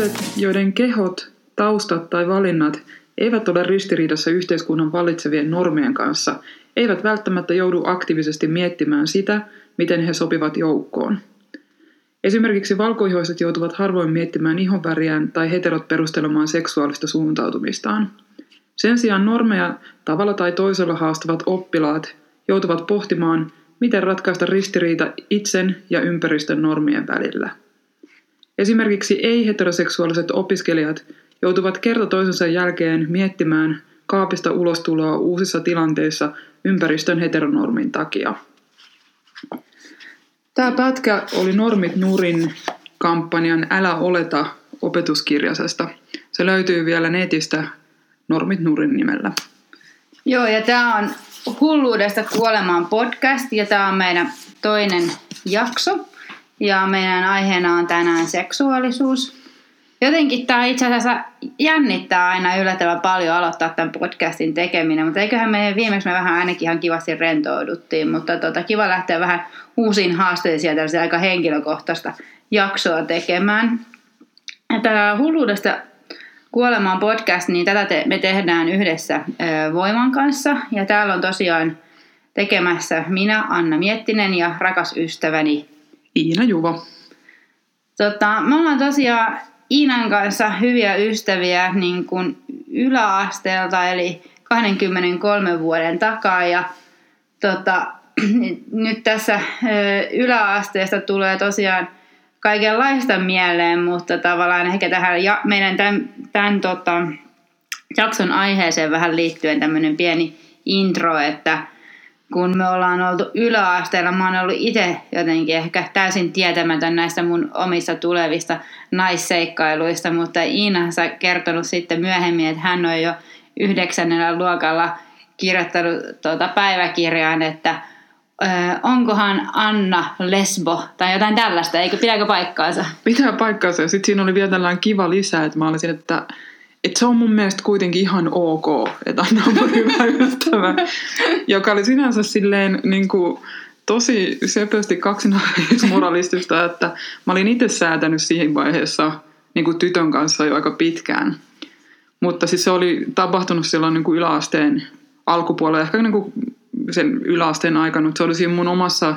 Ihmiset, joiden kehot, taustat tai valinnat eivät ole ristiriidassa yhteiskunnan vallitsevien normien kanssa, eivät välttämättä joudu aktiivisesti miettimään sitä, miten he sopivat joukkoon. Esimerkiksi valkoihoiset joutuvat harvoin miettimään ihonväriään tai heterot perustelemaan seksuaalista suuntautumistaan. Sen sijaan normeja tavalla tai toisella haastavat oppilaat joutuvat pohtimaan, miten ratkaista ristiriita itsen ja ympäristön normien välillä. Esimerkiksi ei-heteroseksuaaliset opiskelijat joutuvat kerta toisensa jälkeen miettimään kaapista ulostuloa uusissa tilanteissa ympäristön heteronormin takia. Tämä pätkä oli Normit Nurin kampanjan Älä oleta opetuskirjasesta. Se löytyy vielä netistä Normit Nurin nimellä. Joo, ja tämä on Hulluudesta kuolemaan podcast, ja tämä on meidän toinen jakso. Ja meidän aiheena on tänään seksuaalisuus. Jotenkin tämä itse asiassa jännittää aina yllättävän paljon aloittaa tämän podcastin tekeminen, mutta eiköhän me viimeksi me vähän ainakin ihan kivasti rentouduttiin, mutta kiva lähteä vähän uusiin haasteisiin ja tällaisia aika henkilökohtaista jaksoa tekemään. Tätä Hulluudesta kuolemaan podcast, niin tätä me tehdään yhdessä Voiman kanssa, ja täällä on tosiaan tekemässä minä, Anna Miettinen, ja rakas ystäväni Iina Juva. Me ollaan tosiaan Iinan kanssa hyviä ystäviä niin kuin yläasteelta, eli 23 vuoden takaa. Ja nyt tässä yläasteesta tulee tosiaan kaikenlaista mieleen, mutta tavallaan ehkä tähän meidän tämän jakson aiheeseen vähän liittyen tämmöinen pieni intro, että kun me ollaan oltu yläasteella, mä oon ollut itse jotenkin ehkä täysin tietämätön näistä mun omista tulevista naisseikkailuista, mutta Iina on kertonut sitten myöhemmin, että hän on jo 9. luokalla kirjoittanut päiväkirjaan, että onkohan Anna lesbo tai jotain tällaista, pitääkö paikkaansa? Pitää paikkaansa, ja sitten siinä oli vielä tällainen kiva lisä, että mä olisin, että se on mun mielestä kuitenkin ihan ok, että Anna on mun hyvä ystävä, joka oli sinänsä silleen niin kuin tosi sepösti kaksinaismoralistista, että mä olin itse säätänyt siihen vaiheessa niin kuin tytön kanssa jo aika pitkään. Mutta siis se oli tapahtunut silloin niin kuin yläasteen alkupuolella, ehkä niin kuin sen yläasteen aikana, mutta se oli siinä mun omassa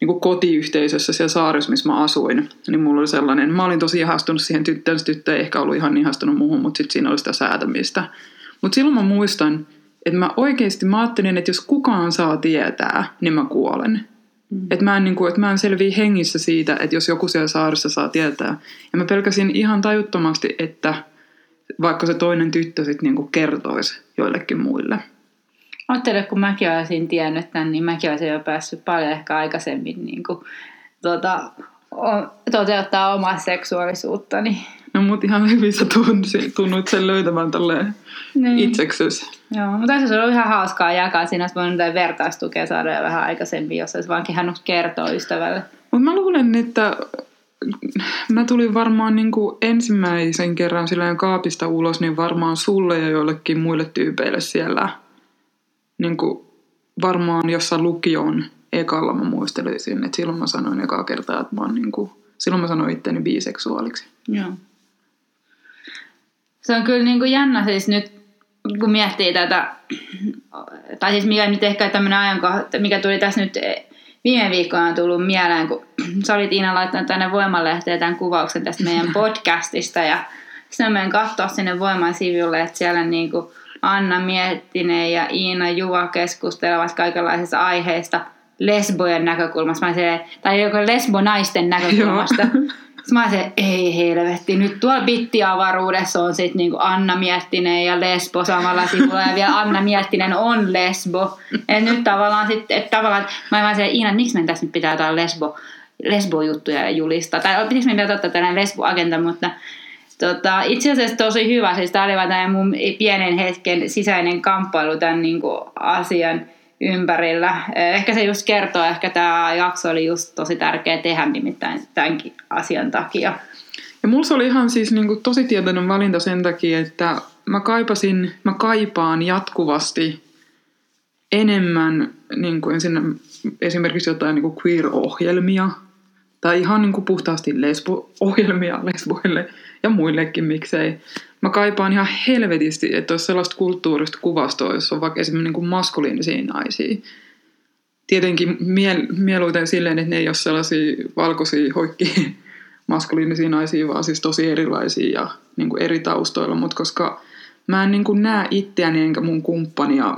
niin kuin kotiyhteisössä siellä saarissa, missä mä asuin, niin mulla oli sellainen, mä olin tosi ihastunut siihen tyttöön, se tyttö ei ehkä ollut ihan ihastunut muuhun, mutta sitten siinä oli sitä säätämistä. Mutta silloin mä muistan, että mä oikeasti mä ajattelin, että jos kukaan saa tietää, niin mä kuolen. Että mä en, niin kuin, että mä en selviä hengissä siitä, että jos joku siellä saarissa saa tietää. Ja mä pelkäsin ihan tajuttomasti, että vaikka se toinen tyttö sitten niin kuin kertoisi joillekin muille. Ajattelen, kun mäkin olisin tiennyt tämän, niin mäkin olisin jo päässyt paljon ehkä aikaisemmin niin kuin, toteuttaa omaa seksuaalisuuttani. No mut ihan hyvin sä tunnut sen löytämään tälleen niin itseksys. Joo, mutta tässä olisi ollut ihan hauskaa jakaa. Siinä olisi voinut jotain vertaistukea saada jo vähän aikaisemmin, jos olisi vaankin halunnut kertoa ystävälle. Mut mä luulen, että mä tulin varmaan niin kuin ensimmäisen kerran silleen kaapista ulos, niin varmaan sulle ja joillekin muille tyypeille siellä. Niin kuin varmaan jossain lukion ekalla mä muistelisin, että silloin mä sanoin ekaa kertaa, että mä oon niin kuin, silloin mä sanoin itteni biseksuaaliksi. Joo. Se on kyllä niin kuin jännä siis nyt, kun miettii tätä, tai siis mikä nyt ehkä tämmöinen ajankohta, mikä tuli tässä nyt viime viikkoina tullut mieleen, kun sä olit Iina laittanut tänne Voimalehteen tämän kuvauksen tästä meidän podcastista, ja sitten menen katsoa sinne Voiman sivulle, että siellä niin kuin Anna Miettinen ja Iina Juva keskustelevat kaikenlaisista aiheista lesbojen näkökulmasta. Tai joko lesbonaisten näkökulmasta. Mä olin se, ei helvetti, nyt tuolla bittiavaruudessa on sitten niinku Anna Miettinen ja lesbo samalla sivulla. Ja vielä Anna Miettinen on lesbo. Ja nyt tavallaan sitten, että tavallaan, mä olin se, Iina, miksi meidän tässä nyt pitää jotain lesbojuttuja ja julistaa. Tai pitäis meidän pitää ottaa tällainen lesboagenda, mutta itse asiassa tosi hyvä, siis tämä oli vaan mun pienen hetken sisäinen kamppailu tämän niin kuin asian ympärillä. Ehkä se just kertoo, ehkä tämä jakso oli just tosi tärkeä tehdä nimittäin tämänkin asian takia. Ja mulla se oli ihan siis niin kuin tosi tietoinen valinta sen takia, että mä kaipaan jatkuvasti enemmän niin kuin esimerkiksi jotain niin kuin queer-ohjelmia Tai ihan niin kuin puhtaasti lesbo-ohjelmia lesboille ja muillekin miksei. Mä kaipaan ihan helvetisti, että olisi sellaista kulttuurista kuvastoa, jossa on vaikka esimerkiksi niin kuin maskuliinisia naisia. Tietenkin mieluiten silleen, että ne ei ole sellaisia valkoisia hoikkia maskuliinisia naisia, vaan siis tosi erilaisia ja niin kuin eri taustoilla. Mutta koska mä en niin kuin näe itseäni enkä mun kumppania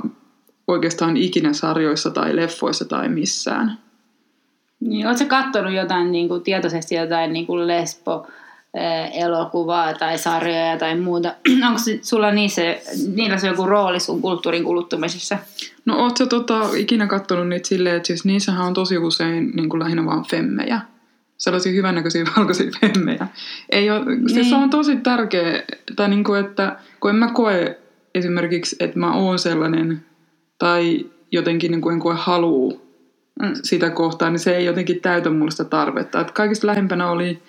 oikeastaan ikinä sarjoissa tai leffoissa tai missään. Niin, ootko sä kattonut jotain, niin kuin, tietoisesti jotain niin kuin lesbo-elokuvaa tai sarjoja tai muuta? Onko sulla niillä joku rooli sun kulttuurin kuluttumisessa? No ootko sä ikinä kattonut niitä silleen, että siis niissähän on tosi usein niin kuin lähinnä vaan femmejä. Sellaisia hyvännäköisiä valkoisia femmejä. Ei ole, niin. Siis se on tosi tärkeä, tai niin kuin, että kun en mä koe esimerkiksi, että mä oon sellainen tai jotenkin niin kuin en koe haluu sitä kohtaa, niin se ei jotenkin täytä mulle sitä tarvetta. Että kaikista lähempänä oli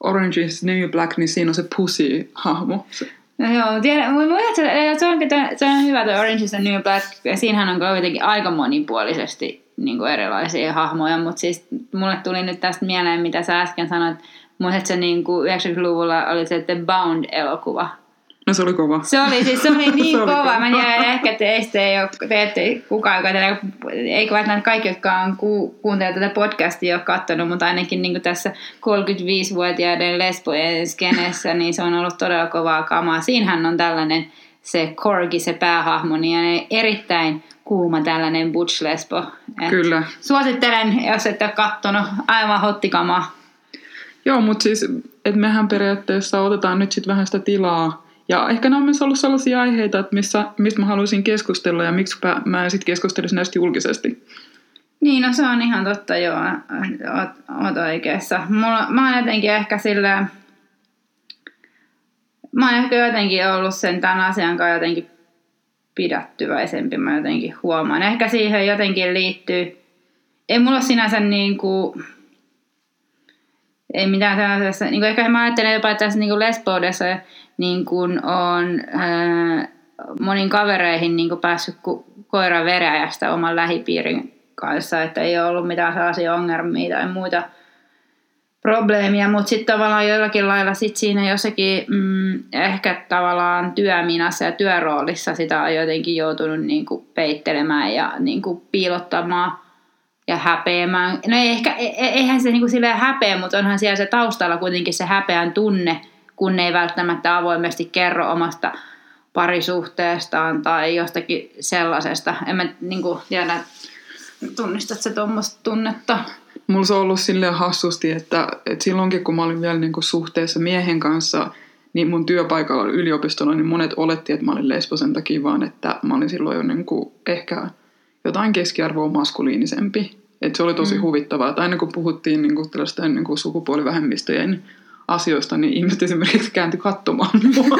Oranges is the New Black, niin siinä on se pussy-hahmo. No joo, tiedän. Se on hyvä tuo Oranges is the New Black. Ja siinähän on kuitenkin aika monipuolisesti niin kuin erilaisia hahmoja. Mutta siis mulle tuli nyt tästä mieleen, mitä sä äsken sanoit. Muistat se niin kuin 90-luvulla oli se The Bound-elokuva. No se oli kova. Se oli niin kova. Mä tiedän ehkä, että te ette kukaan, eikä välttämättä kaikki, jotka on kuuntelevat tätä podcastia, ole katsonut, mutta ainakin niin tässä 35-vuotiaiden lesbojen skenessä, niin se on ollut todella kovaa kamaa. Siinähän on tällainen se Corgi, se päähahmo, niin erittäin kuuma tällainen butch-lesbo. Kyllä. Suosittelen, jos ette ole katsonut, aivan hottikamaa. Joo, mutta siis, että mehän periaatteessa otetaan nyt sitten vähän sitä tilaa. Ja ehkä nämä on myös ollut sellaisia aiheita, että mistä mä haluaisin keskustella ja miksi mä en sitten keskustelisi näistä julkisesti. Niin, no se on ihan totta, joo. Oot oikeassa. Mä oon jotenkin ehkä silleen... Mä oon ehkä jotenkin ollut sen tämän asian kanssa jotenkin pidättyväisempi, mä jotenkin huomaan. Ehkä siihen jotenkin liittyy... Ei mulla sinänsä niinku... Ei mitään sellaisessa... Niin ehkä mä ajattelen jopa, että tässä niinku lesboudessa... Niin kun on monin kavereihin niin kun päässyt koiran veräjästä oman lähipiirin kanssa, että ei ole ollut mitään sellaisia ongelmia tai muita probleemia, mutta sitten tavallaan jollakin lailla sit siinä jossakin ehkä tavallaan työminassa ja työroolissa sitä on jotenkin joutunut niin kun peittelemään ja niin kun piilottamaan ja häpeämään. No eihän se niin kun silleen häpeä, mutta onhan siellä se taustalla kuitenkin se häpeän tunne, kun ei välttämättä avoimesti kerro omasta parisuhteestaan tai jostakin sellaisesta. En mä niin kuin tiedä, tunnistat sä tuommoista tunnetta? Mulla se on ollut silleen hassusti, että silloinkin kun mä olin vielä niin kuin suhteessa miehen kanssa, niin mun työpaikalla yliopistolla, niin monet oletti, että mä olin lesbo sen takia, vaan että mä olin silloin jo niin kuin ehkä jotain keskiarvoa maskuliinisempi. Että se oli tosi huvittavaa. Että aina kun puhuttiin niin kuin tällaisten niin kuin sukupuolivähemmistöjen asioista, niin ihmiset esimerkiksi kääntyi katsomaan mua.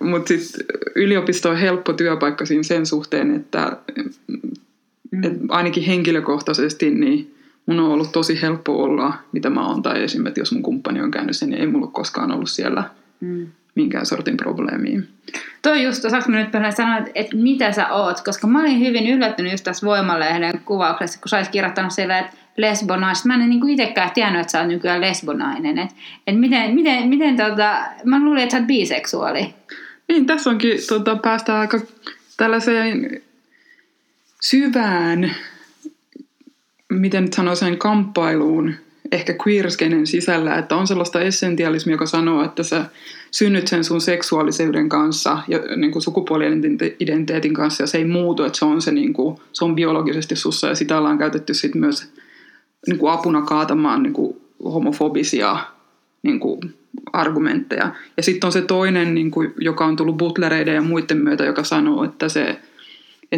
Mutta sitten yliopisto on helppo työpaikka siinä sen suhteen, että et ainakin henkilökohtaisesti niin mun on ollut tosi helppo olla, mitä mä oon. Tai esimerkiksi jos mun kumppani on käynyt sen, niin ei mulla koskaan ollut siellä minkään sortin probleemia. Toi just, osaanko mä nyt sanoa, että mitä sä oot? Koska mä olin hyvin yllättynyt just tässä Voimalehden kuvauksessa, kun sä olis kirjoittanut siellä, että lesbonaiset. Mä en niin itsekään tiennyt, että sä oot nykyään lesbonainen. Mä luulin, että sä oot biseksuaali. Niin, tässä onkin päästään aika tällaiseen syvään, miten nyt sanoo, sen kamppailuun, ehkä queer-skenen sisällä, että on sellaista essentialismia, joka sanoo, että sä synnyt sen sun seksuaalisuuden kanssa ja niin kuin sukupuoli-identiteetin kanssa ja se ei muutu, että se on biologisesti sussa ja sitä ollaan käytetty sit myös niin kuin apuna kaatamaan niin kuin homofobisia niin kuin argumentteja. Ja sitten on se toinen, niin kuin, joka on tullut butlereiden ja muiden myötä, joka sanoo, että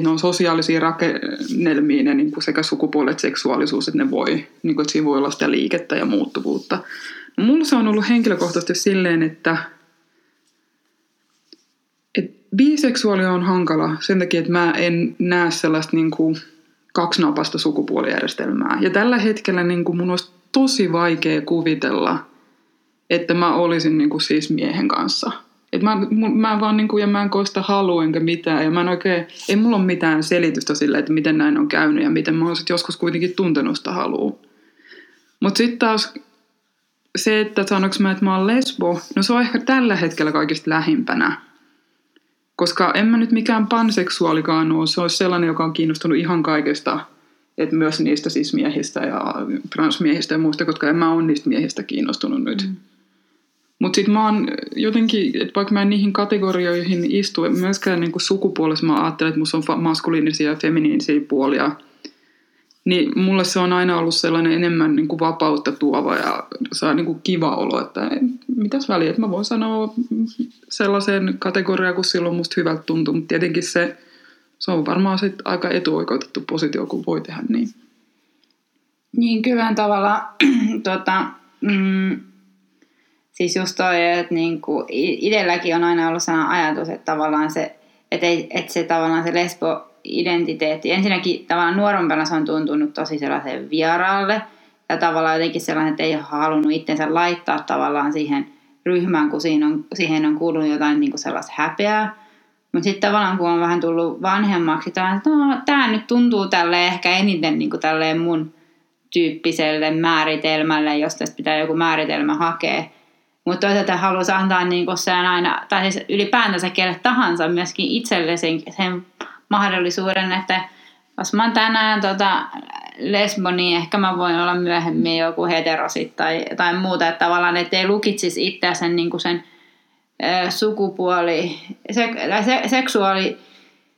ne on sosiaalisia rakennelmia, ne niin kuin sekä sukupuolet että seksuaalisuus, että ne voi, niin kuin, että siinä voi olla sitä liikettä ja muuttuvuutta. No, mulla se on ollut henkilökohtaisesti silleen, että biseksuaali on hankala sen takia, että mä en näe sellaista... Niin kuin, kaksinapaista sukupuolijärjestelmää. Ja tällä hetkellä niin kuin mun olisi tosi vaikea kuvitella, että mä olisin niin kuin siis miehen kanssa. Et mä vaan niinku, ja mä en koista halua enkä mitään, ja mä en oikein, ei mulla ole mitään selitystä sille, että miten näin on käynyt ja miten mä oon joskus kuitenkin tuntenut sitä halua. Mut sit taas se, että sanoinko mä, että mä oon lesbo, no se on ehkä tällä hetkellä kaikista lähimpänä. Koska en mä nyt mikään panseksuaalikaan ole, se on sellainen, joka on kiinnostunut ihan kaikesta, että myös niistä siis miehistä ja transmiehistä ja muista, koska en mä ole niistä miehistä kiinnostunut nyt. Mm. Mutta sitten mä oon jotenkin, että vaikka mä en niihin kategorioihin istu, myöskään niinku sukupuolessa mä ajattelen, että musta on maskuliinisia ja feminiinisiä puolia, niin mulle se on aina ollut sellainen enemmän niinku vapautta tuova ja saa niinku kiva olo, että mitäs väliä, että mä voin sanoa sellaisen kategoriaan, kun silloin musta hyvältä tuntuu, mutta tietenkin se on varmaan sit aika etuoikeutettu positio, kun voi tehdä niin. Niin, kyllä tavallaan siis just toi, että niinku, itselläkin on aina ollut sellainen ajatus, että tavallaan se, tavallaan se lesbo-identiteetti, ensinnäkin tavallaan nuorempana se on tuntunut tosi sellaisen vieraalle ja tavallaan jotenkin sellainen, että ei ole halunnut itsensä laittaa tavallaan siihen ryhmään, kun siihen on kuulunut jotain niinku sellaista häpeää. Mutta sitten tavallaan kun on vähän tullut vanhemmaksi, että no, tämä nyt tuntuu tälleen ehkä eniten niinku tälleen mun tyyppiselle määritelmälle, jos tästä pitää joku määritelmä hakea. Mutta toisaalta haluaisi antaa niinku sen aina, tai siis ylipäätänsä kelle tahansa myöskin itselle sen mahdollisuuden, että jos mä oon tänään lesbo, niin ehkä mä voin olla myöhemmin joku heterosit tai muuta. Että tavallaan, ettei lukitsisi itseä sen, niinku sen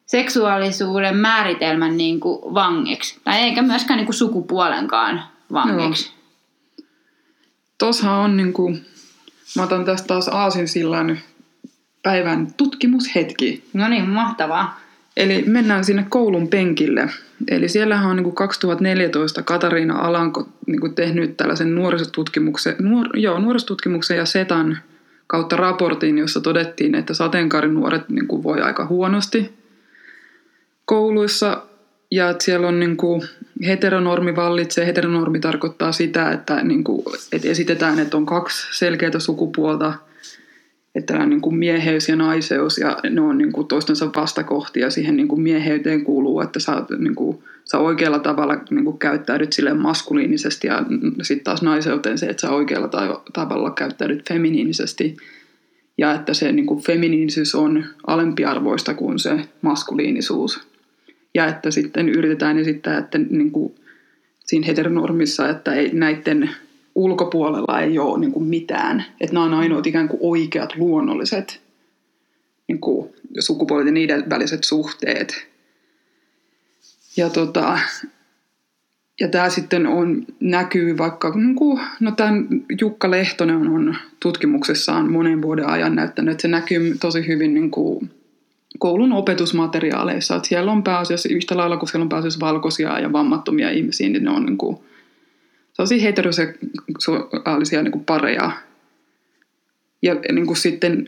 seksuaalisuuden määritelmän niinku vangiksi. Tai eikä myöskään niinku sukupuolenkaan vangiksi. No. Tossahan on niinku... Mä otan tästä taas aasinsillan päivän tutkimushetki. No niin, mahtavaa. Eli mennään sinne koulun penkille. Eli siellähän on niin 2014 Katariina Alanko niin tehnyt tällaisen nuorisotutkimuksen ja Setan kautta raportin, jossa todettiin, että sateenkaarinuoret niin voi aika huonosti kouluissa. Ja että siellä on niin kuin heteronormi vallitsee. Heteronormi tarkoittaa sitä, että, niin kuin, että esitetään, että on kaksi selkeää sukupuolta. Että on niin kuin mieheys ja naiseus ja ne on niin kuin toistensa vastakohtia. Siihen niin kuin mieheyteen kuuluu, että sä oikealla tavalla niin kuin käyttäydyt silleen maskuliinisesti. Ja sitten taas naiseuteen se, että sä oikealla tavalla käyttäydyt feminiinisesti. Ja että se niin kuin feminiinisyys on alempiarvoista kuin se maskuliinisuus. Ja että sitten yritetään esittää, että niin kuin siinä heteronormissa, että ei, näiden ulkopuolella ei ole niin kuin mitään. Että nämä on ainoat ikään kuin oikeat luonnolliset niin kuin sukupuolet ja niiden väliset suhteet. Ja tämä sitten näkyy vaikka, niin kuin, no tämän Jukka Lehtonen on tutkimuksessaan monen vuoden ajan näyttänyt, että se näkyy tosi hyvin niin kuin koulun opetusmateriaaleissa, että siellä on pääasiassa yhtä lailla, kun siellä on pääasiassa valkoisia ja vammattomia ihmisiä, niin ne on niin kuin sellaisia heteroseksuaalisia niin kuin pareja. Ja niin kuin sitten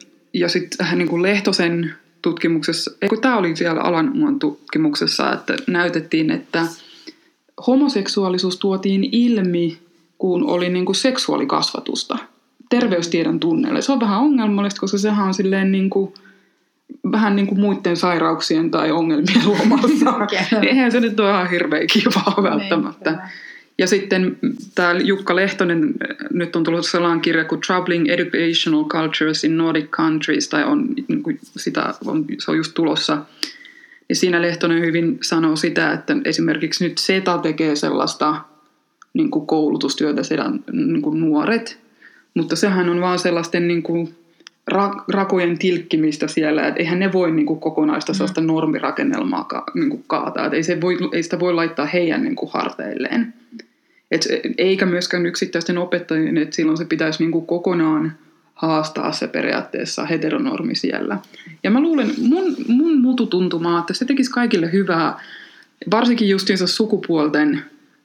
niin kuin Lehtosen tutkimuksessa, tämä oli siellä Alangon tutkimuksessa, että näytettiin, että homoseksuaalisuus tuotiin ilmi, kun oli niin kuin seksuaalikasvatusta terveystiedon tunneilla. Se on vähän ongelmallista, koska sehän on silleen niin kuin vähän niin kuin muiden sairauksien tai ongelmien luomassa. Eihän se nyt ole ihan hirveän kivaa välttämättä. Ja sitten tämä Jukka Lehtonen, nyt on tullut sellainen kirja kuin Troubling Educational Cultures in Nordic Countries, tai on, niin kuin sitä on, se on just tulossa. Ja siinä Lehtonen hyvin sanoo sitä, että esimerkiksi nyt Seta tekee sellaista niin kuin koulutustyötä, niin kuin nuoret, mutta sehän on vaan sellaisten... Niin kuin rakojen tilkkimistä siellä, että eihän ne voi niinku kokonaista sellaista normirakennelmaa niinku kaataa, että ei sitä voi laittaa heidän niinku harteilleen. Et, eikä myöskään yksittäisten opettajien, että silloin se pitäisi niinku kokonaan haastaa se periaatteessa heteronormi siellä. Ja mä luulen, mun mututuntumaa, että se tekisi kaikille hyvää, varsinkin justiinsa sukupuolten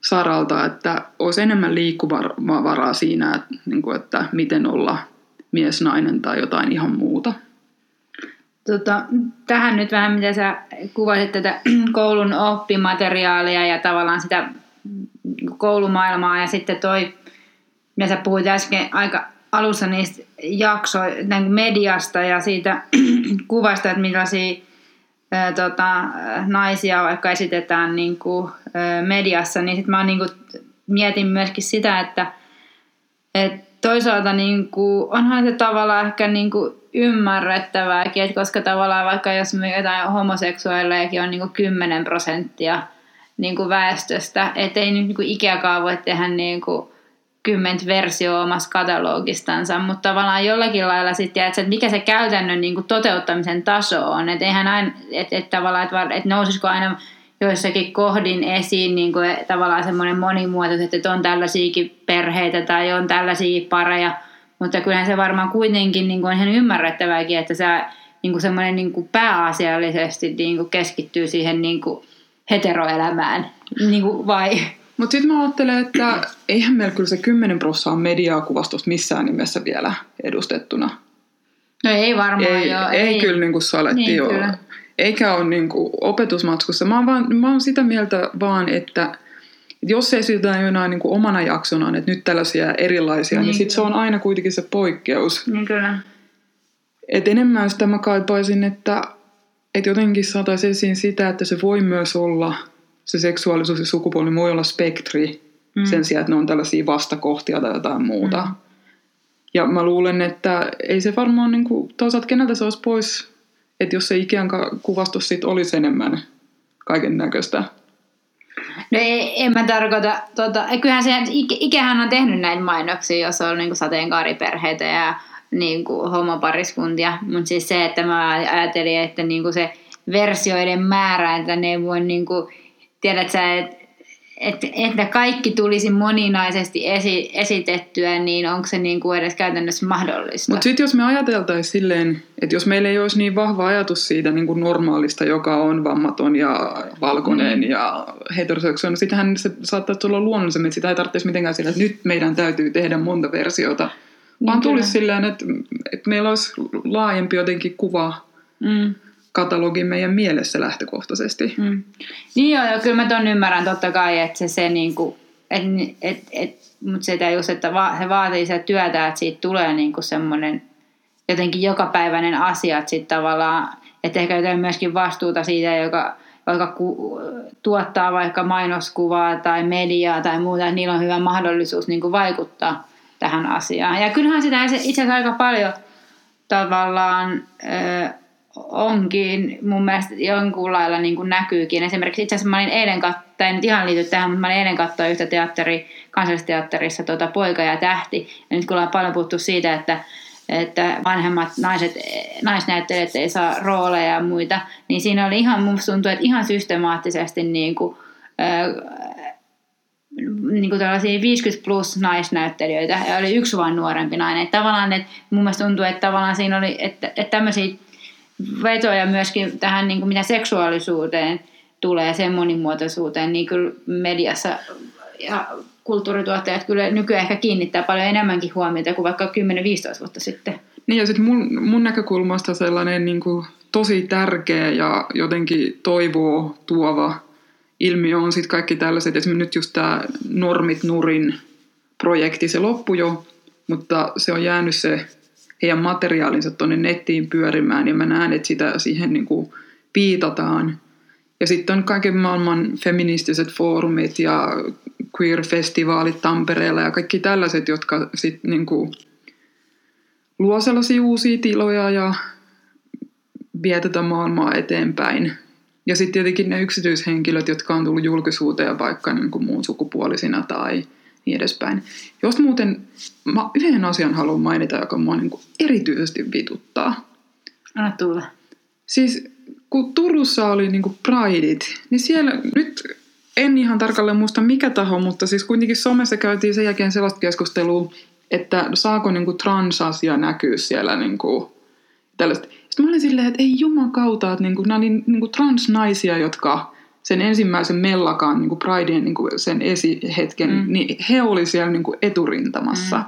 saralta, että olisi enemmän liikkuvaraa siinä, että, niinku, että miten olla mies, nainen tai jotain ihan muuta. Tähän nyt vähän, mitä sä kuvasit tätä koulun oppimateriaalia ja tavallaan sitä koulumaailmaa ja sitten toi, mitä sä puhuit äsken aika alussa niistä jaksoista, mediasta ja siitä kuvasta, että millaisia naisia vaikka esitetään niin kuin, mediassa, niin sitten mä niin kuin, mietin myöskin sitä, että toisaalta niin kuin, onhan se tavallaan ehkä niin kuin, ymmärrettävääkin, että koska tavallaan vaikka jos me jotain homoseksuaalejakin on niin kuin 10% niin kuin väestöstä, ettei nyt niin kuin Ikeakaan voi tehdä niin kuin 10 versio omassa katalogistansa, mutta tavallaan jollakin lailla sitten, että mikä se käytännön niin kuin toteuttamisen taso on, että eihän aina, että tavallaan, että nousisiko aina joissakin kohdin esiin niin kuin tavallaan semmoinen monimuotoisuus, että on tällaisiakin perheitä tai on tällaisia pareja, mutta kyllähän se varmaan kuitenkin niin kuin on ihan ymmärrettävääkin, että se niin kuin semmoinen niin kuin pääasiallisesti niin kuin keskittyy siihen niin kuin heteroelämään, niin kuin vai... Mutta sitten mä ajattelen, että eihän meillä kyllä se 10% on mediaa kuvastosta missään nimessä vielä edustettuna. No ei varmaan ei, joo. Ei kyllä niin kuin saletti niin, joo. Kyllä. Eikä ole niin kuin opetusmatskussa. Mä oon sitä mieltä vaan, että jos esitetään jonain niin kuin omana jaksonaan, että nyt tällaisia erilaisia, niin sitten se on aina kuitenkin se poikkeus. Niin kyllä. Et enemmän sitä mä kaipaisin, että jotenkin saataisiin esiin sitä, että se voi myös olla... Se seksuaalisuus ja sukupuoli voi olla spektri sen sijaan, että ne on tällaisia vastakohtia tai jotain muuta. Ja mä luulen, että ei se varmaan niin kuin, toisaalta keneltä se olisi pois, että jos se Ikean kuvastossa siitä olisi enemmän kaiken näköistä. No ei, en mä tarkoita. Kyllähän se, Ikeahan on tehnyt näitä mainoksia, jos on niin kuin sateenkaariperheitä ja niin kuin homopariskuntia. Mutta siis se, että mä ajattelin, että niin kuin se versioiden määrä, että ne ei voi... Niin kuin tiedät sä, että kaikki tulisi moninaisesti esitettyä, niin onko se niin kuin edes käytännössä mahdollista? Mutta sitten jos me ajateltaisiin silleen, että jos meillä ei olisi niin vahva ajatus siitä niin kuin normaalista, joka on vammaton ja valkoinen ja heteroseksuaalinen, sittenhän se saattaa tulla luonnollisemmin, että sitä ei tarvitsisi mitenkään sillä, että nyt meidän täytyy tehdä monta versiota, vaan niin tulisi silleen, että meillä olisi laajempi jotenkin kuva. Katalogi meidän mielessä lähtökohtaisesti. Niin joo, kyllä mä ton ymmärrän totta kai, että se niinku, mutta sitä just, että se vaatii sitä työtä, että siitä tulee niinku semmoinen jotenkin jokapäiväinen asia, että sit tavallaan, että ehkä jotain myöskin vastuuta siitä, joka tuottaa vaikka mainoskuvaa tai mediaa tai muuta, että niillä on hyvä mahdollisuus niinku vaikuttaa tähän asiaan. Ja kyllähän sitä itse asiassa aika paljon tavallaan... onkin mun mielestä jonkun lailla niin kuin näkyykin. Esimerkiksi itse asiassa mä olin eilen tai nyt ihan liity tähän, mutta mä olin eilen katsoa yhtä kansallisteatterissa Poika ja tähti. Ja nyt kun ollaan paljon puhuttu siitä, että vanhemmat naisnäyttelijät ei saa rooleja ja muita, niin siinä oli ihan, mun tuntuu, että ihan systemaattisesti niin kuin tällaisia 50+ naisnäyttelijöitä ja oli yksi vaan nuorempi nainen. Että tavallaan, että mun mielestä tuntuu, että tavallaan siinä oli, että tämmöisiä vetoja myöskin tähän, niin kuin mitä seksuaalisuuteen tulee, sen monimuotoisuuteen, niin kyllä mediassa ja kulttuurituottajat kyllä nykyään ehkä kiinnittää paljon enemmänkin huomiota kuin vaikka 10-15 vuotta sitten. Niin ja sitten mun näkökulmasta sellainen niin kuin tosi tärkeä ja jotenkin toivoa tuova ilmiö on sitten kaikki tällaiset, esimerkiksi nyt just tämä Normit Nurin projekti, se loppui jo, mutta se on jäänyt se heidän materiaalinsa tuonne nettiin pyörimään, ja mä näen, että sitä siihen niin kuin piitataan. Ja sitten on kaiken maailman feministiset foorumit ja queer-festivaalit Tampereella ja kaikki tällaiset, jotka sitten niin kuin luo sellaisia uusia tiloja ja vie tätä maailmaa eteenpäin. Ja sitten tietenkin ne yksityishenkilöt, jotka on tullut julkisuuteen vaikka niin kuin muun sukupuolisina tai... niin edespäin. Jos muuten, mä yhden asian haluan mainita, joka mua niin kuin erityisesti vituttaa. Anna tulla. Siis kun Turussa oli niin kuin Prideit, niin siellä nyt en ihan tarkalleen muista mikä taho, mutta siis kuitenkin somessa käytiin sen jälkeen sellaista keskustelua, että saako niin kuin transasia näkyä siellä niin kuin tällaista. Sitten mä olin silleen, että ei jumakauta, että niin kuin, nämä oli niin kuin transnaisia, jotka... sen ensimmäisen mellakaan, niin kuin Pridein niin kuin sen esihetken, niin he oli siellä niin kuin eturintamassa.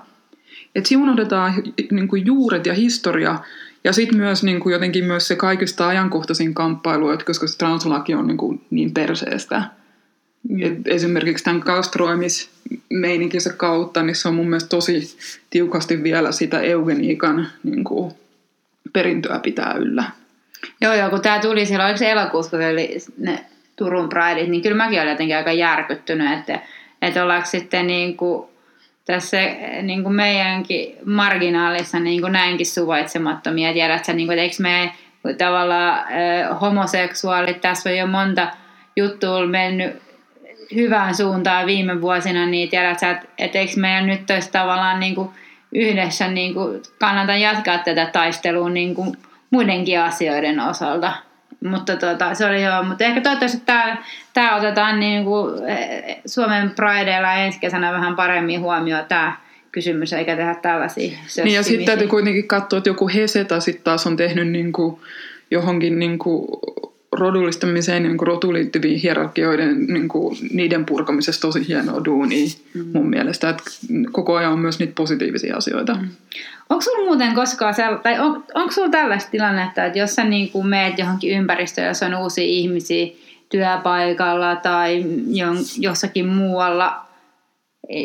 Että siunohdetaan niin kuin juuret ja historia, ja sitten myös niin kuin jotenkin myös se kaikista ajankohtaisin kamppailu, että koska se translaki on niin perseestä. Esimerkiksi tämän kaustroimismeininkinsä kautta, niin se on mun mielestä tosi tiukasti vielä sitä eugeniikan niin kuin, perintöä pitää yllä. Joo, kun tämä tuli silloin, oliko se elokuussa, kun oli ne Turun Prideit, niin kyllä mäkin olin jotenkin aika järkyttynyt, että ollaanko sitten niin kuin, tässä niin kuin meidänkin marginaalissa niin kuin näinkin suvaitsemattomia. Tiedätkö, niin kuin, että eikö me tavallaan homoseksuaalit, tässä on jo monta juttua mennyt hyvään suuntaan viime vuosina, niin tiedätkö, että eikö meidän nyt olisi tavallaan niin kuin yhdessä niin kuin kannata jatkaa tätä taistelua niin kuin muidenkin asioiden osalta. Mutta se oli joo, mutta ehkä toivottavasti tämä otetaan niin kuin Suomen Prideilla ensi kesänä vähän paremmin huomioon tämä kysymys, eikä tehdä tällaisia sössimisiä. Ja sitten täytyy kuitenkin katsoa, että joku Seta sitten taas on tehnyt niin kuin johonkin niin kuin rodullistamiseen, niin kuin rotuun liittyviin hierarkioiden, niin kuin niiden purkamisessa tosi hienoa duunia mun mielestä. Että koko ajan on myös niitä positiivisia asioita. Onko sulla muuten koskaan, tai onko sulla tällaista tilannetta, että jos sä niin kuin meet johonkin ympäristöön, jossa on uusia ihmisiä työpaikalla tai jossakin muualla,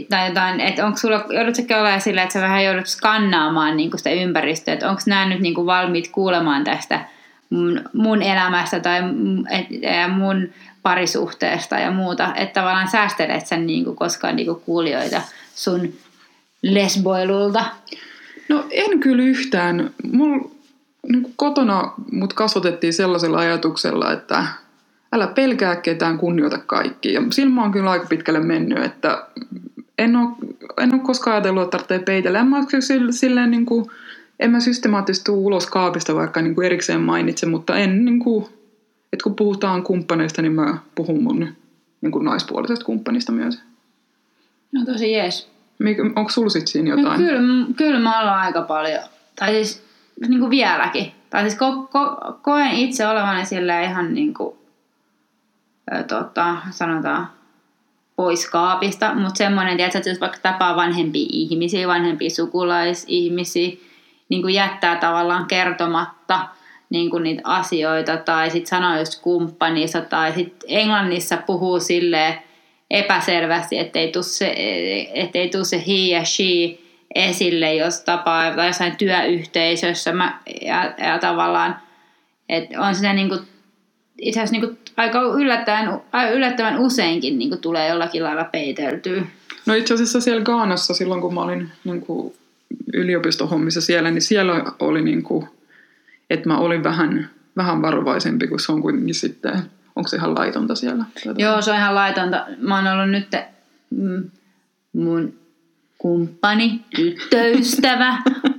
tai jotain, että onko sulla, joudutko olemaan sillä, että sä vähän joudut skannaamaan niin kuin sitä ympäristöä, että onko nämä nyt niin kuin valmiit kuulemaan tästä mun elämästä tai mun parisuhteesta ja muuta, että tavallaan säästelet sen niinku koskaan niinku kuulijoita sun lesboilulta? No en kyllä yhtään. Mulla niinku kotona mut kasvatettiin sellaisella ajatuksella, että älä pelkää ketään, kunnioita kaikkia. Ja sillä mä oon kyllä aika pitkälle mennyt, että en ole koskaan ajatellut, että tarvitsee peitellä. En mä kyllä silleen niinku, en mä systemaattisesti tule ulos kaapista, vaikka niin kuin erikseen mainitse, mutta en, niin kuin, että kun puhutaan kumppaneista, niin mä puhun mun niin kuin naispuolisesta kumppanista myös. No tosi jees. Onko sulla sitten siinä jotain? No, kyllä mä ollaan aika paljon. Tai siis niin kuin vieläkin. Tai siis koen itse olevani sillä ihan niin kuin, sanotaan, pois kaapista. Mutta semmoinen, että jos vaikka tapaa vanhempia ihmisiä, vanhempia sukulaisihmisiä, niin kuin jättää tavallaan kertomatta niin kuin niitä asioita tai sitten sanoo just kumppanissa tai sitten Englannissa puhuu silleen epäselvästi, ettei tule se he ja she esille, jos tapaa tai jossain työyhteisössä ja tavallaan, että on sitä niin kuin, itse asiassa niin kuin aika yllättävän useinkin niin kuin tulee jollakin lailla peiteltyä. No itse asiassa siellä Ghanassa silloin, kun mä olin niin kuin yliopistohommissa siellä, niin siellä oli niin kuin, että mä olin vähän varovaisempi, kun se on kuitenkin sitten, onko se ihan laitonta siellä? Joo, se on ihan laitonta. Mä oon ollut nyt mun kumppani, tyttöystävä,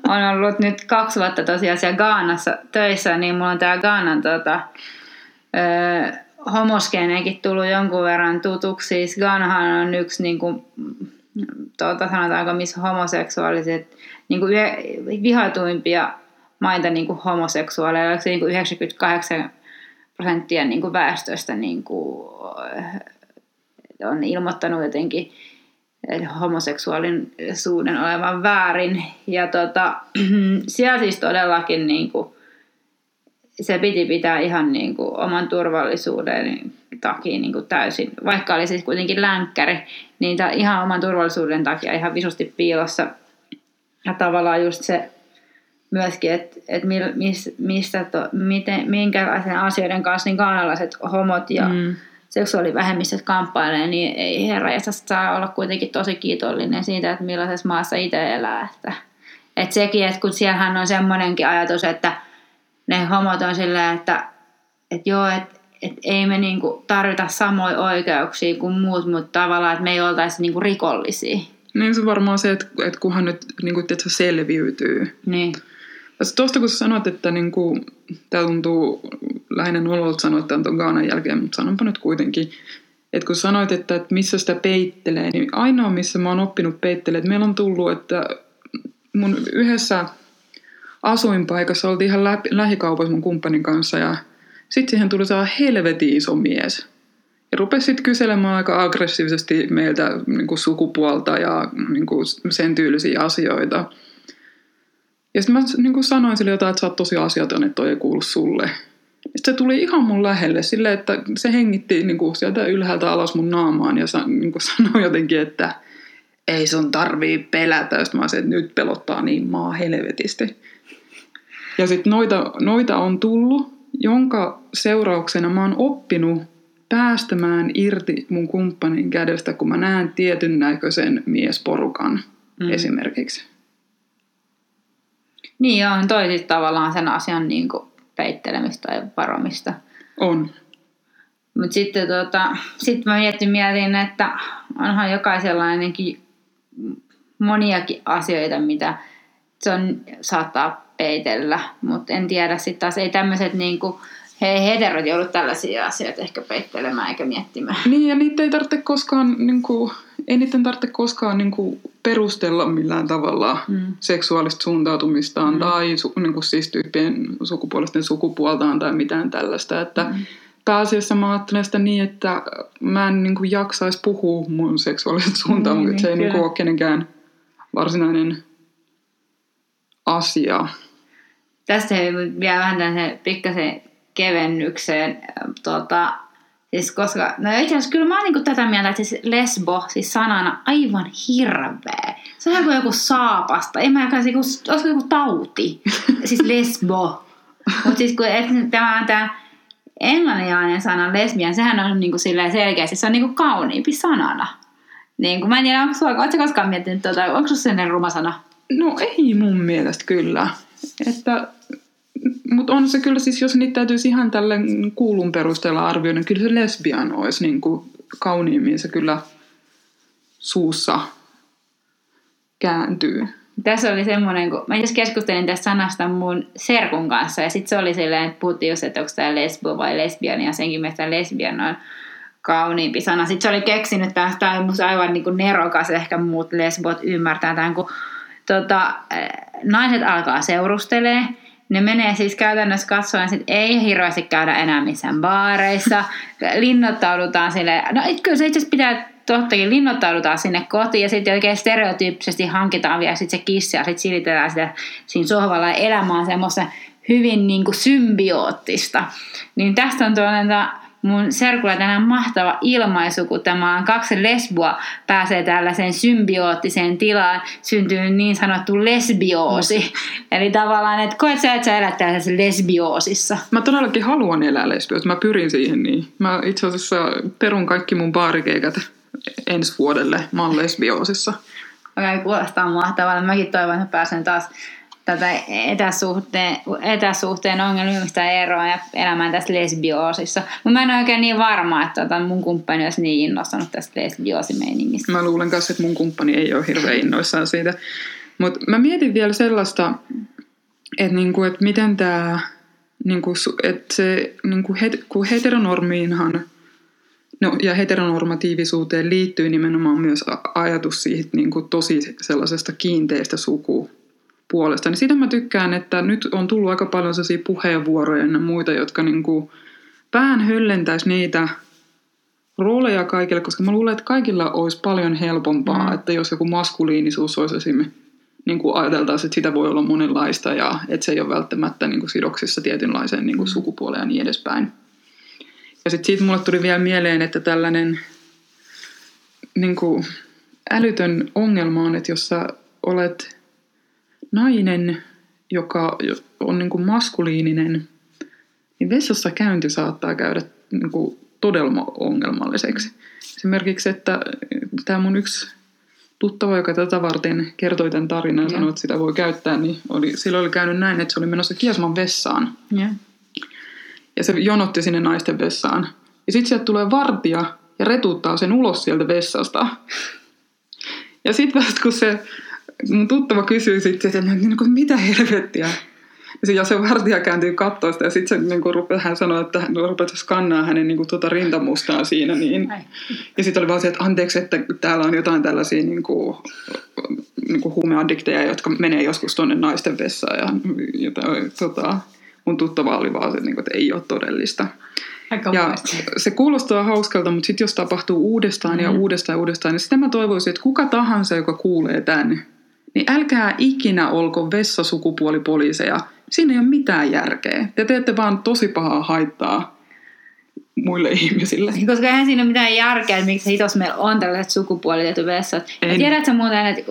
on ollut nyt 2 vuotta tosiaan siellä Ghanassa töissä, niin mulla on tää Ghanan homoskeeneekin tullut jonkun verran tutuksi. Siis Ghanahan on yksi niin kuin, sanotaanko, missä homoseksuaaliset niin kuin vihatuimpia maita niin kuin homoseksuaaleja. Oliko se niin kuin 98% niin kuin väestöstä niin kuin on ilmoittanut jotenkin homoseksuaalisuuden olevan väärin. Ja siellä siis todellakin niin kuin, se piti pitää ihan niin kuin oman turvallisuuden takia niin kuin täysin, vaikka oli siis kuitenkin länkkäri, niin ihan oman turvallisuuden takia ihan visusti piilossa. Ja tavallaan just se myöskin, että minkälaisen asioiden kanssa niin ghanalaiset homot ja seksuaalivähemmistöt kamppailee, niin ei herranjestas saa olla kuitenkin tosi kiitollinen siitä, että millaisessa maassa itse elää. Että sekin, että kun siellähän on semmoinenkin ajatus, että ne homot on silleen, että joo, että ei me niinku tarvita samoja oikeuksia kuin muut, mutta tavallaan, että me ei oltaisi niinku rikollisia. Niin se varmaan se, että kunhan nyt niinku, tietysti selviytyy. Niin. Tuosta kun sanoit, että niinku, tämä tuntuu lähinnä nololta sanoa, että on Ghanan jälkeen, mutta sanonpa nyt kuitenkin. Että kun sanoit, että missä sitä peittelee, niin ainoa missä mä oon oppinut peittelee, että meillä on tullut, että mun yhdessä asuinpaikassa oltiin ihan lähikaupassa mun kumppanin kanssa ja sitten siihen tuli tämä helvetin iso mies. Ja rupesi sitten kyselemään aika aggressiivisesti meiltä niinku sukupuolta ja niinku sen tyylisiä asioita. Ja sitten mä niinku sanoin sille jotain, että sä oot tosi asiaton, että toi ei kuulu sulle. se tuli ihan mun lähelle sille, että se hengitti niin kuin sieltä ylhäältä alas mun naamaan ja niin kuin sanoi jotenkin, että ei sun tarvii pelätä. Ja sitten mä olisin, että nyt pelottaa niin maa helvetisti. Ja sitten noita on tullut, jonka seurauksena mä oon oppinut päästämään irti mun kumppanin kädestä, kun mä näen tietyn näköisen miesporukan esimerkiksi. Niin joo, toi siis tavallaan sen asian niin kuin peittelemistä tai varomista. On. Mutta sitten sit mä mietin, että onhan jokaisella ainakin moniakin asioita, mitä se on, saattaa peitellä. Mutta en tiedä, sitten taas ei tämmöiset niinku, heterot joudu tällaisia asioita ehkä peittelemään eikä miettimään. Niin ja niitä ei tarvitse koskaan, niinku, ei niiden tarvitse koskaan niinku, perustella millään tavalla seksuaalista suuntautumistaan tai niinku, siis tyyppien sukupuolisten sukupuoltaan tai mitään tällaista, että pääasiassa mä ajattelen sitä niin, että mä en niin kuin jaksaisi puhua mun seksuaalisesta suuntaan, mutta niin, se ei niin kuin ole kenenkään varsinainen asia. Tästä vielä vähän tämmöisen pikkasen kevennykseen. Siis koska, no itse asiassa kyllä mä oon niin kuin tätä mieltä, että siis lesbo siis sanana aivan hirveä. Se on ihan kuin joku saapasta. En mä jakaan, olisiko joku tauti? Siis lesbo. Mutta siis kun tämä englannilainen sana lesbian, sehän on niinku silleen selkeästi, se on niinku kauniimpi sanana. Niinku, mä en tiedä, ootko sä koskaan miettinyt, onko se sellainen ruma sana? No ei mun mielestä kyllä. Mutta on se kyllä, siis jos niitä täytyisi ihan tälle kuulun perusteella arvioida, kyllä se lesbian olisi niinku kauniimmin se kyllä suussa kääntyy. Tässä oli semmoinen, kun mä just keskustelin tästä sanasta mun serkun kanssa, ja sitten se oli silleen, että puhuttiin just, että onko tämä lesbo vai lesbian, ja senkin mielestä lesbian on kauniimpi sana. Sitten se oli keksinyt, että tämä on musta aivan niin kuin nerokas, ehkä muut lesbot ymmärtää tämän, kun naiset alkaa seurustelee. Ne menee siis käytännössä katsoen, että ei hirveästi käydä enää missään baareissa, linnoittaudutaan silleen, no kyllä se itse asiassa pitää... Tottakin linnoittaudutaan sinne kotiin ja sitten oikein stereotyyppisesti hankitaan vielä sit se kissa ja sitten silitellään sitä siinä sohvalla ja elämä on semmoista hyvin niinku symbioottista. Niin tästä on tuolla mun serkulla tänään mahtava ilmaisu, kun tämä on kaksi lesboa pääsee tällaiseen symbioottiseen tilaan, syntyy niin sanottu lesbioosi. Eli tavallaan, että koet sä, että sä elät tällaisessa lesbioosissa. Mä todellakin haluan elää lesbioossa, mä pyrin siihen niin. Mä itse asiassa perun kaikki mun baarikeikat ensi vuodelle. Mä oon lesbioosissa. Okei, kuulostaa mahtavaa. Mäkin toivon, että pääsen taas tätä etäsuhteen ongelmista eroa ja elämään tässä lesbioosissa. Mutta mä en ole oikein niin varma, että mun kumppani olisi niin innostanut tästä lesbioosimeiningistä. Mä luulen myös, että mun kumppani ei ole hirveän innoissaan siitä. Mutta mä mietin vielä sellaista, että niinku, et miten tämä, niinku, että se niinku kun heteronormiinhan no, ja heteronormatiivisuuteen liittyy nimenomaan myös ajatus siitä niin kuin tosi sellaisesta kiinteistä sukupuolesta. Niin siitä mä tykkään, että nyt on tullut aika paljon sellaisia puheenvuoroja ja muita, jotka niin kuin vähän höllentäisi niitä rooleja kaikille, koska mä luulen, että kaikilla olisi paljon helpompaa, että jos joku maskuliinisuus olisi esimerkiksi, niin kuin ajateltaisiin, että sitä voi olla monenlaista ja että se ei ole välttämättä niin kuin sidoksissa tietynlaiseen niin kuin sukupuoleen ja niin edespäin. Ja sitten siitä mulle tuli vielä mieleen, että tällainen niin kuin älytön ongelma on, että jos sä olet nainen, joka on niin kuin maskuliininen, niin vessassa käynti saattaa käydä niin kuin todella ongelmalliseksi. Esimerkiksi, että tämä mun yksi tuttava, joka tätä varten kertoi tämän tarinan ja sanoi, että sitä voi käyttää, niin silloin oli käynyt näin, että se oli menossa Kiasman vessaan. Ja se jonotti sinne naisten vessaan. Ja sitten sieltä tulee vartija ja retuuttaa sen ulos sieltä vessasta. Ja sitten vasta kun se mun tuttava kysyy sitten, että mitä helvettiä. Ja se vartija kääntyy katsoa sitä ja sitten se niin rupeaa, hän sanoo, että rupeaa skannaa hänen niin rintamustaan siinä. Niin. Ja sitten oli vaan se, että anteeksi, että täällä on jotain tällaisia niin kuin huumeaddikteja, jotka menee joskus tuonne naisten vessaan ja mun tuttava oli vaan se, että ei ole todellista. Ja se kuulostaa hauskalta, mutta sitten jos tapahtuu uudestaan ja uudestaan, niin sitä mä toivoisin, että kuka tahansa, joka kuulee tämän, niin älkää ikinä olko vessasukupuolipoliiseja. Siinä ei ole mitään järkeä. Te teette vaan tosi pahaa haittaa muille ihmisille. Koska eihän siinä ole mitään järkeä, että miksi hitos meillä on tällaiset sukupuolitetyt vessat. Tiedätkö muuten, että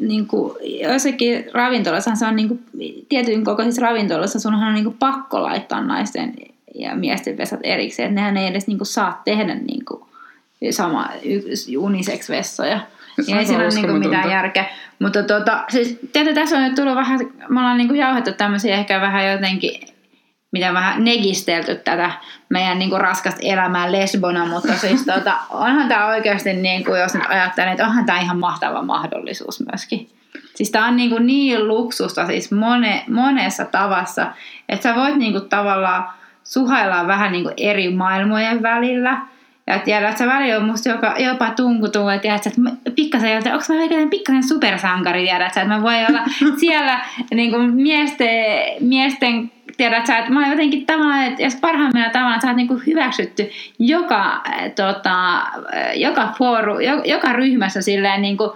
niinku, jossakin ravintolassa, se on niinku, tietyn kokoisissa ravintolassa, sunhan on niinku, pakko laittaa naisten ja miesten vessat erikseen. Että nehän ei edes niinku, saa tehdä niinku, sama unisex-vessoja. Ei siinä ole niinku mitään järkeä. Mutta siis, tietysti tässä on nyt tullut vähän, me ollaan niinku jauhettu tämmöisiä ehkä vähän jotenkin, mitä vähän negistelty tätä meidän niinku raskasta elämää lesbona, mutta siis onhan tämä oikeasti, niinku, jos nyt ajattelee, että onhan tämä ihan mahtava mahdollisuus myöskin. Siis tämä on niinku niin luksusta siis monessa tavassa, että sä voit niinku tavallaan suhailla vähän niinku eri maailmojen välillä. Ja tiedät, että se väli on musta jopa tunkutuu, että tiedät, että pikkasen, onko mä oikein pikkasen supersankari, tiedät, että mä voin olla siellä niin kuin miesten, tiedät, että mä oon jotenkin tavallaan, että jos parhaimmillaan tavallaan sä oot niin kuin hyväksytty joka ryhmässä silleen niin kuin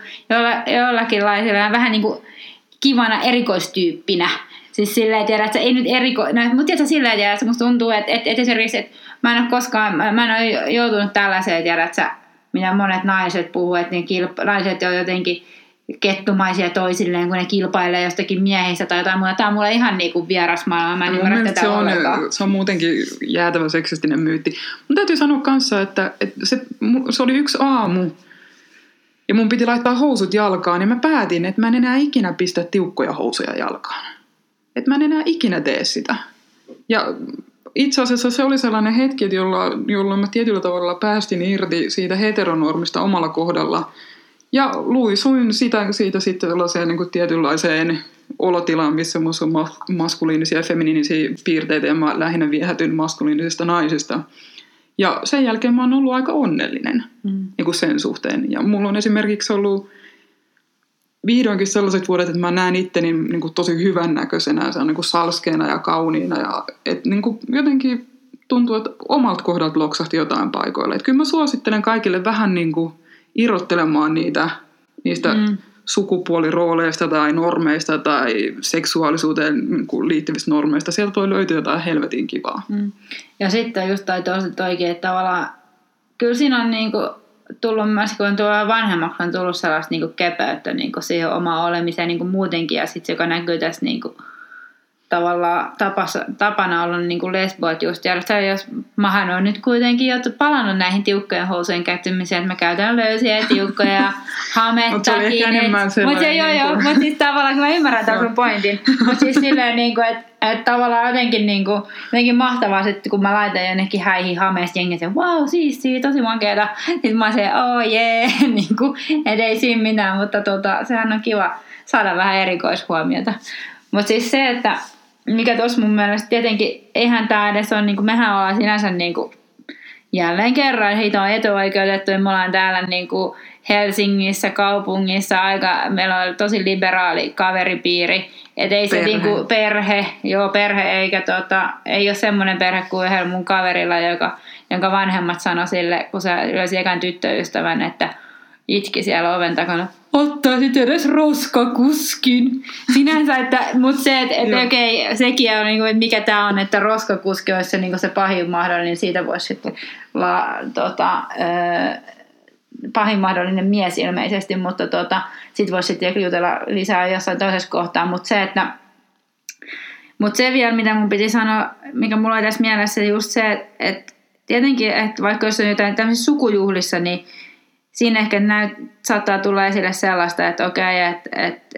jollakin lailla vähän niin kuin kivana erikoistyyppinä. Siis silleen, tiedät, että ei nyt mutta tiedät, silleen, tiedät, että musta tuntuu, että esimerkiksi, että mä en ole joutunut tällaiseen, tiedät, että mitä monet naiset puhuu, että naiset on jotenkin kettumaisia toisilleen, kun ne kilpailee jostakin miehistä tai jotain muuta. Tämä on mulle ihan niinku vieras maailma, mä en ymmärrä tätä ollenkaan. Se on muutenkin jäätävä seksistinen myytti. Mun täytyy sanoa kanssa, että se oli yksi aamu. Ja mun piti laittaa housut jalkaan, ja mä päätin, että mä en enää ikinä pistä tiukkoja housuja jalkaan. Että mä en enää ikinä tee sitä. Ja itse asiassa se oli sellainen hetki, jolloin mä tietyllä tavalla päästin irti siitä heteronormista omalla kohdalla. Ja luisuin siitä sitten sellaiseen niin kuin tietynlaiseen olotilaan, missä musta on maskuliinisia ja feminiinisiä piirteitä, ja mä lähinnä viehätyn maskuliinisista naisista. Ja sen jälkeen mä oon ollut aika onnellinen niin kuin sen suhteen. Ja mulla on esimerkiksi ollut vihdoinkin sellaiset vuodet, että mä näen itteni niin kuin tosi hyvännäköisenä, se on niin kuin salskeena ja kauniina. Ja, et niin kuin jotenkin tuntuu, että omalta kohdalta loksahti jotain paikoille. Et kyllä mä suosittelen kaikille vähän niin kuin irrottelemaan niistä sukupuolirooleista tai normeista tai seksuaalisuuteen niin kuin liittyvistä normeista. Sieltä toi löytyy jotain helvetin kivaa. Ja sitten just toikin, että tavallaan kyllä siinä on niin kuin tullut myös, kun tuolla vanhemmaksi on tullut sellaista niin kuin kepeyttä niin kuin siihen omaan olemiseen niin kuin muutenkin. Ja sitten se, joka näkyy tässä niin kuin, tavallaan tapana ollut niin kuin lesboit just. Ja jos mähän on nyt kuitenkin jo palannut näihin tiukkojen housujen käyttämiseen, että mä käytän löysiä, tiukkoja, hamettakin. Mutta se oli ehkä enemmän sellainen. Mutta siis tavallaan, kun mä ymmärrän tämän sun pointin. Mutta siis silleen, niin kuin, että tavallaan jotenkin mahtavaa sitten, kun mä laitan jonnekin häihin hameesta jengen sen, wow, siistiä, tosi makeeta. Sitten mä oon se, oh jee, yeah. Että ei siinä mitään, mutta sehän on kiva saada vähän erikoishuomiota. Mutta siis se, että mikä tuossa mun mielestä tietenkin, eihän tämä edes ole, niinku, mehän ollaan sinänsä niinku, jälleen kerran, heitä on etuoikeutettu ja me ollaan täällä niinku, Helsingissä, kaupungissa, meillä on tosi liberaali kaveripiiri. Että ei se niinku, perhe, eikä ei ole semmoinen perhe kuin yhdellä mun kaverilla, jonka vanhemmat sanoi sille, kun se yleensä ekan tyttöystävän, että itki siellä oven takana. Ottaisit edes roskakuskin. Sinänsä, mutta se, että okei, sekin on, että mikä tämä on, että roskakuski olisi se pahin mahdollinen, siitä voisi sitten pahin mahdollinen mies ilmeisesti, mutta sitten voisi sitten jutella lisää jossain toisessa kohtaa, mutta se, että se vielä, mitä mun piti sanoa, mikä mulla oli tässä mielessä, just se, että tietenkin, että vaikka jos on jotain tämmöisissä sukujuhlissa, niin siinä ehkä saattaa tulla esille sellaista, että okei, että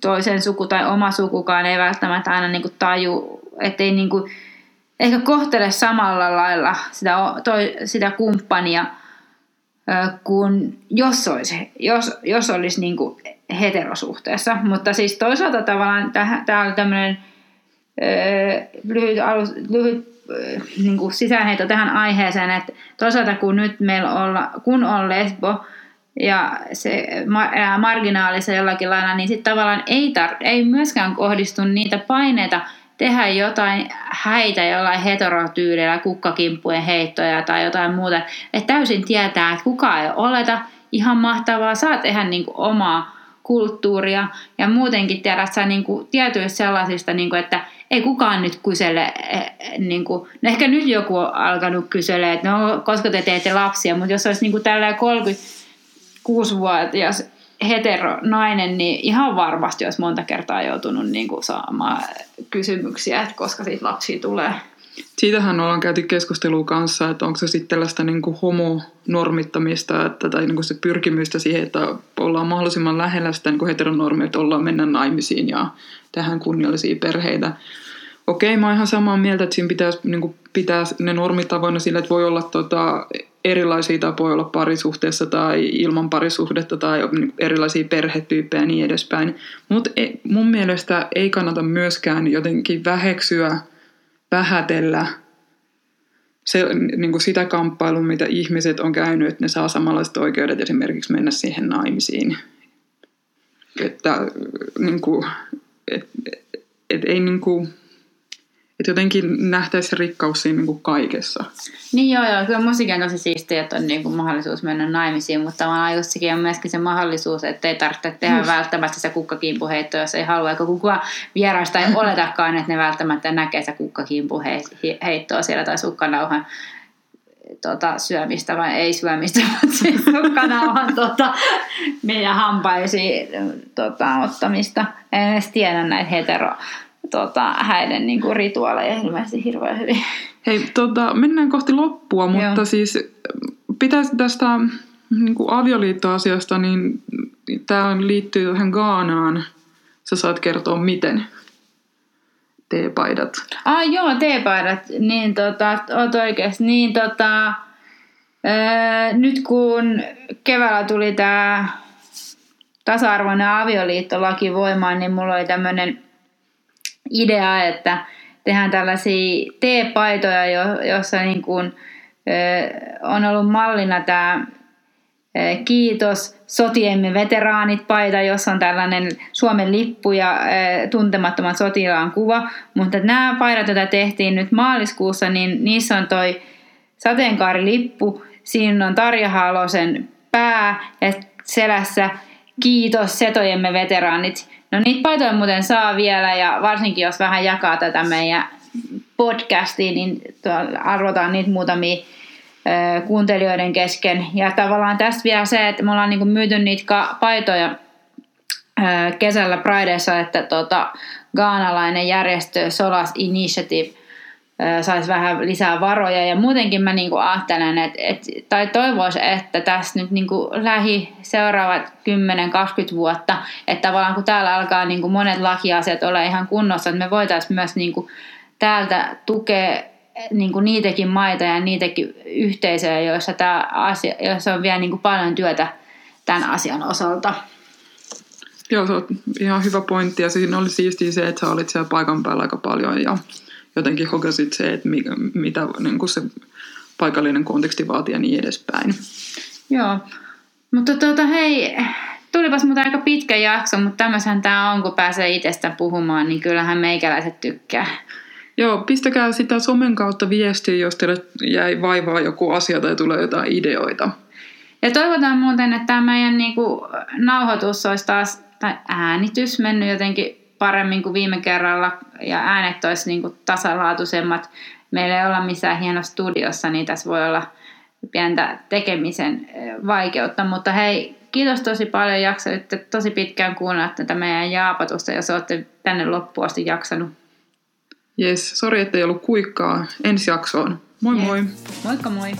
toisen suku tai oma sukukaan ei välttämättä aina niinku taju, ettei niinku ehkä kohtele samalla lailla sitä kumppania kuin jos olisi niinku heterosuhteessa. Mutta siis toisaalta tavallaan tämä oli tämmöinen lyhyt niin sisäänheitto tähän aiheeseen, että toisaalta kun nyt meillä kun on lesbo ja se elää marginaalissa jollakin lailla, niin sitten tavallaan ei myöskään kohdistu niitä paineita tehdä jotain häitä jollain heterotyylillä, kukkakimppujen heittoja tai jotain muuta. Että täysin tietää, että kukaan ei oleta, ihan mahtavaa, saa tehdä niin kuin omaa kulttuuria ja muutenkin tiedätkö niinku tietyistä sellaisista, niinku, että ei kukaan nyt kysele, niinku, no ehkä nyt joku on alkanut kyselemään, että no, koska te teette lapsia, mutta jos olisi niinku tällainen 36-vuotias heteronainen, niin ihan varmasti olisi monta kertaa joutunut niinku saamaan kysymyksiä, että koska siitä lapsia tulee. Siitähän ollaan käyty keskustelua kanssa, että onko se sitten tällaista niin kuin homonormittamista tai niin kuin se pyrkimystä siihen, että ollaan mahdollisimman lähellä sitä niin kuin heteronormia, että ollaan mennä naimisiin ja tähän kunniallisia perheitä. Okei, mä oon ihan samaa mieltä, että siinä pitäisi niin kuin pitää ne normit avoinna sillä, että voi olla erilaisia tapoja olla parisuhteessa tai ilman parisuhdetta tai erilaisia perhetyyppejä ja niin edespäin. Mutta mun mielestä ei kannata myöskään jotenkin vähätellä se, niin kuin sitä kamppailua, mitä ihmiset on käynyt, että ne saa samanlaiset oikeudet esimerkiksi mennä siihen naimisiin. Että niin kuin, ei niin kuin, että jotenkin nähtäisi rikkaus siinä niin kuin kaikessa. Niin joo, kyllä musiikki on tosi siistiä, että on niin kuin mahdollisuus mennä naimisiin, mutta aikuisissakin on myöskin se mahdollisuus, että ei tarvitse tehdä välttämättä sitä kukkakimpuheittoa, jos ei halua, eikä kukaan vierasta ei oletakaan, että ne välttämättä näkee sitä kukkakimpuheittoa siellä tai sukkanauhan syömistä, vai ei syömistä, mutta siis sukkanauhan meidän hampaisiin ottamista. En edes tiedä näitä heteroa. Häiden niinku rituaaleja ilmeisesti hirveän hyvin. Hei, mennään kohti loppua, mutta siis pitäisi tästä niinku avioliittoasiasta, niin tämä liittyy tähän Ghanaan. Sä saat kertoa miten. Teepaidat. Joo, teepaidat. Niin oot oikeasti. Niin nyt kun keväällä tuli tämä tasa-arvoinen avioliittolaki voimaan, niin mulla oli tämmöinen idea, että tehdään tällaisia teepaitoja, joissa niin kuin on ollut mallina tämä Kiitos sotiemme veteraanit -paita, jossa on tällainen Suomen lippu ja tuntemattoman sotilaan kuva. Mutta nämä paidat, joita tehtiin nyt maaliskuussa, niin niissä on toi sateenkaarilippu. Siinä on Tarja Halosen pää ja selässä Kiitos setojemme veteraanit. No niitä paitoja muuten saa vielä, ja varsinkin jos vähän jakaa tätä meidän podcastia, niin arvotaan niitä muutamia kuuntelijoiden kesken. Ja tavallaan tässä vielä se, että me ollaan niinku myyty niitä paitoja kesällä Prideissa, että ghanalainen järjestö Solas Initiative saisi vähän lisää varoja. Ja muutenkin mä niinku ajattelen, tai toivoisin, että tässä nyt niinku seuraavat 10-20 vuotta, että tavallaan kun täällä alkaa niinku monet lakiasiat olla ihan kunnossa, että me voitaisiin myös niinku täältä tukea niinku niitäkin maita ja niitäkin yhteisöjä, joissa on vielä niinku paljon työtä tämän asian osalta. Joo, se on ihan hyvä pointti, ja siinä oli siistiä se, että sä olit siellä paikan päällä aika paljon ja jotenkin hokasit se, että mitä niin kuin se paikallinen konteksti vaatii ja niin edespäin. Joo, mutta hei, tulipas muuten aika pitkä jakso, mutta tämmöishän tämä on, kun pääsee itsestä puhumaan, niin kyllähän meikäläiset tykkää. Joo, pistäkää sitä somen kautta viestiä, jos teille jäi vaivaa joku asia tai tulee jotain ideoita. Ja toivotaan muuten, että tämä meidän niin kuin nauhoitus olisi tai äänitys mennyt jotenkin paremmin kuin viime kerralla, ja äänet olisi niin kuin tasalaatuisemmat. Meillä ei olla missään hieno studiossa, niin tässä voi olla pientä tekemisen vaikeutta. Mutta hei, kiitos tosi paljon, jaksoitte tosi pitkään kuunnella tätä meidän jaapatusta, jos olette tänne loppuun asti jaksanut. Jes, sori ettei ollut kuikkaa. Ensi jaksoon. Moi moi! Moikka moi!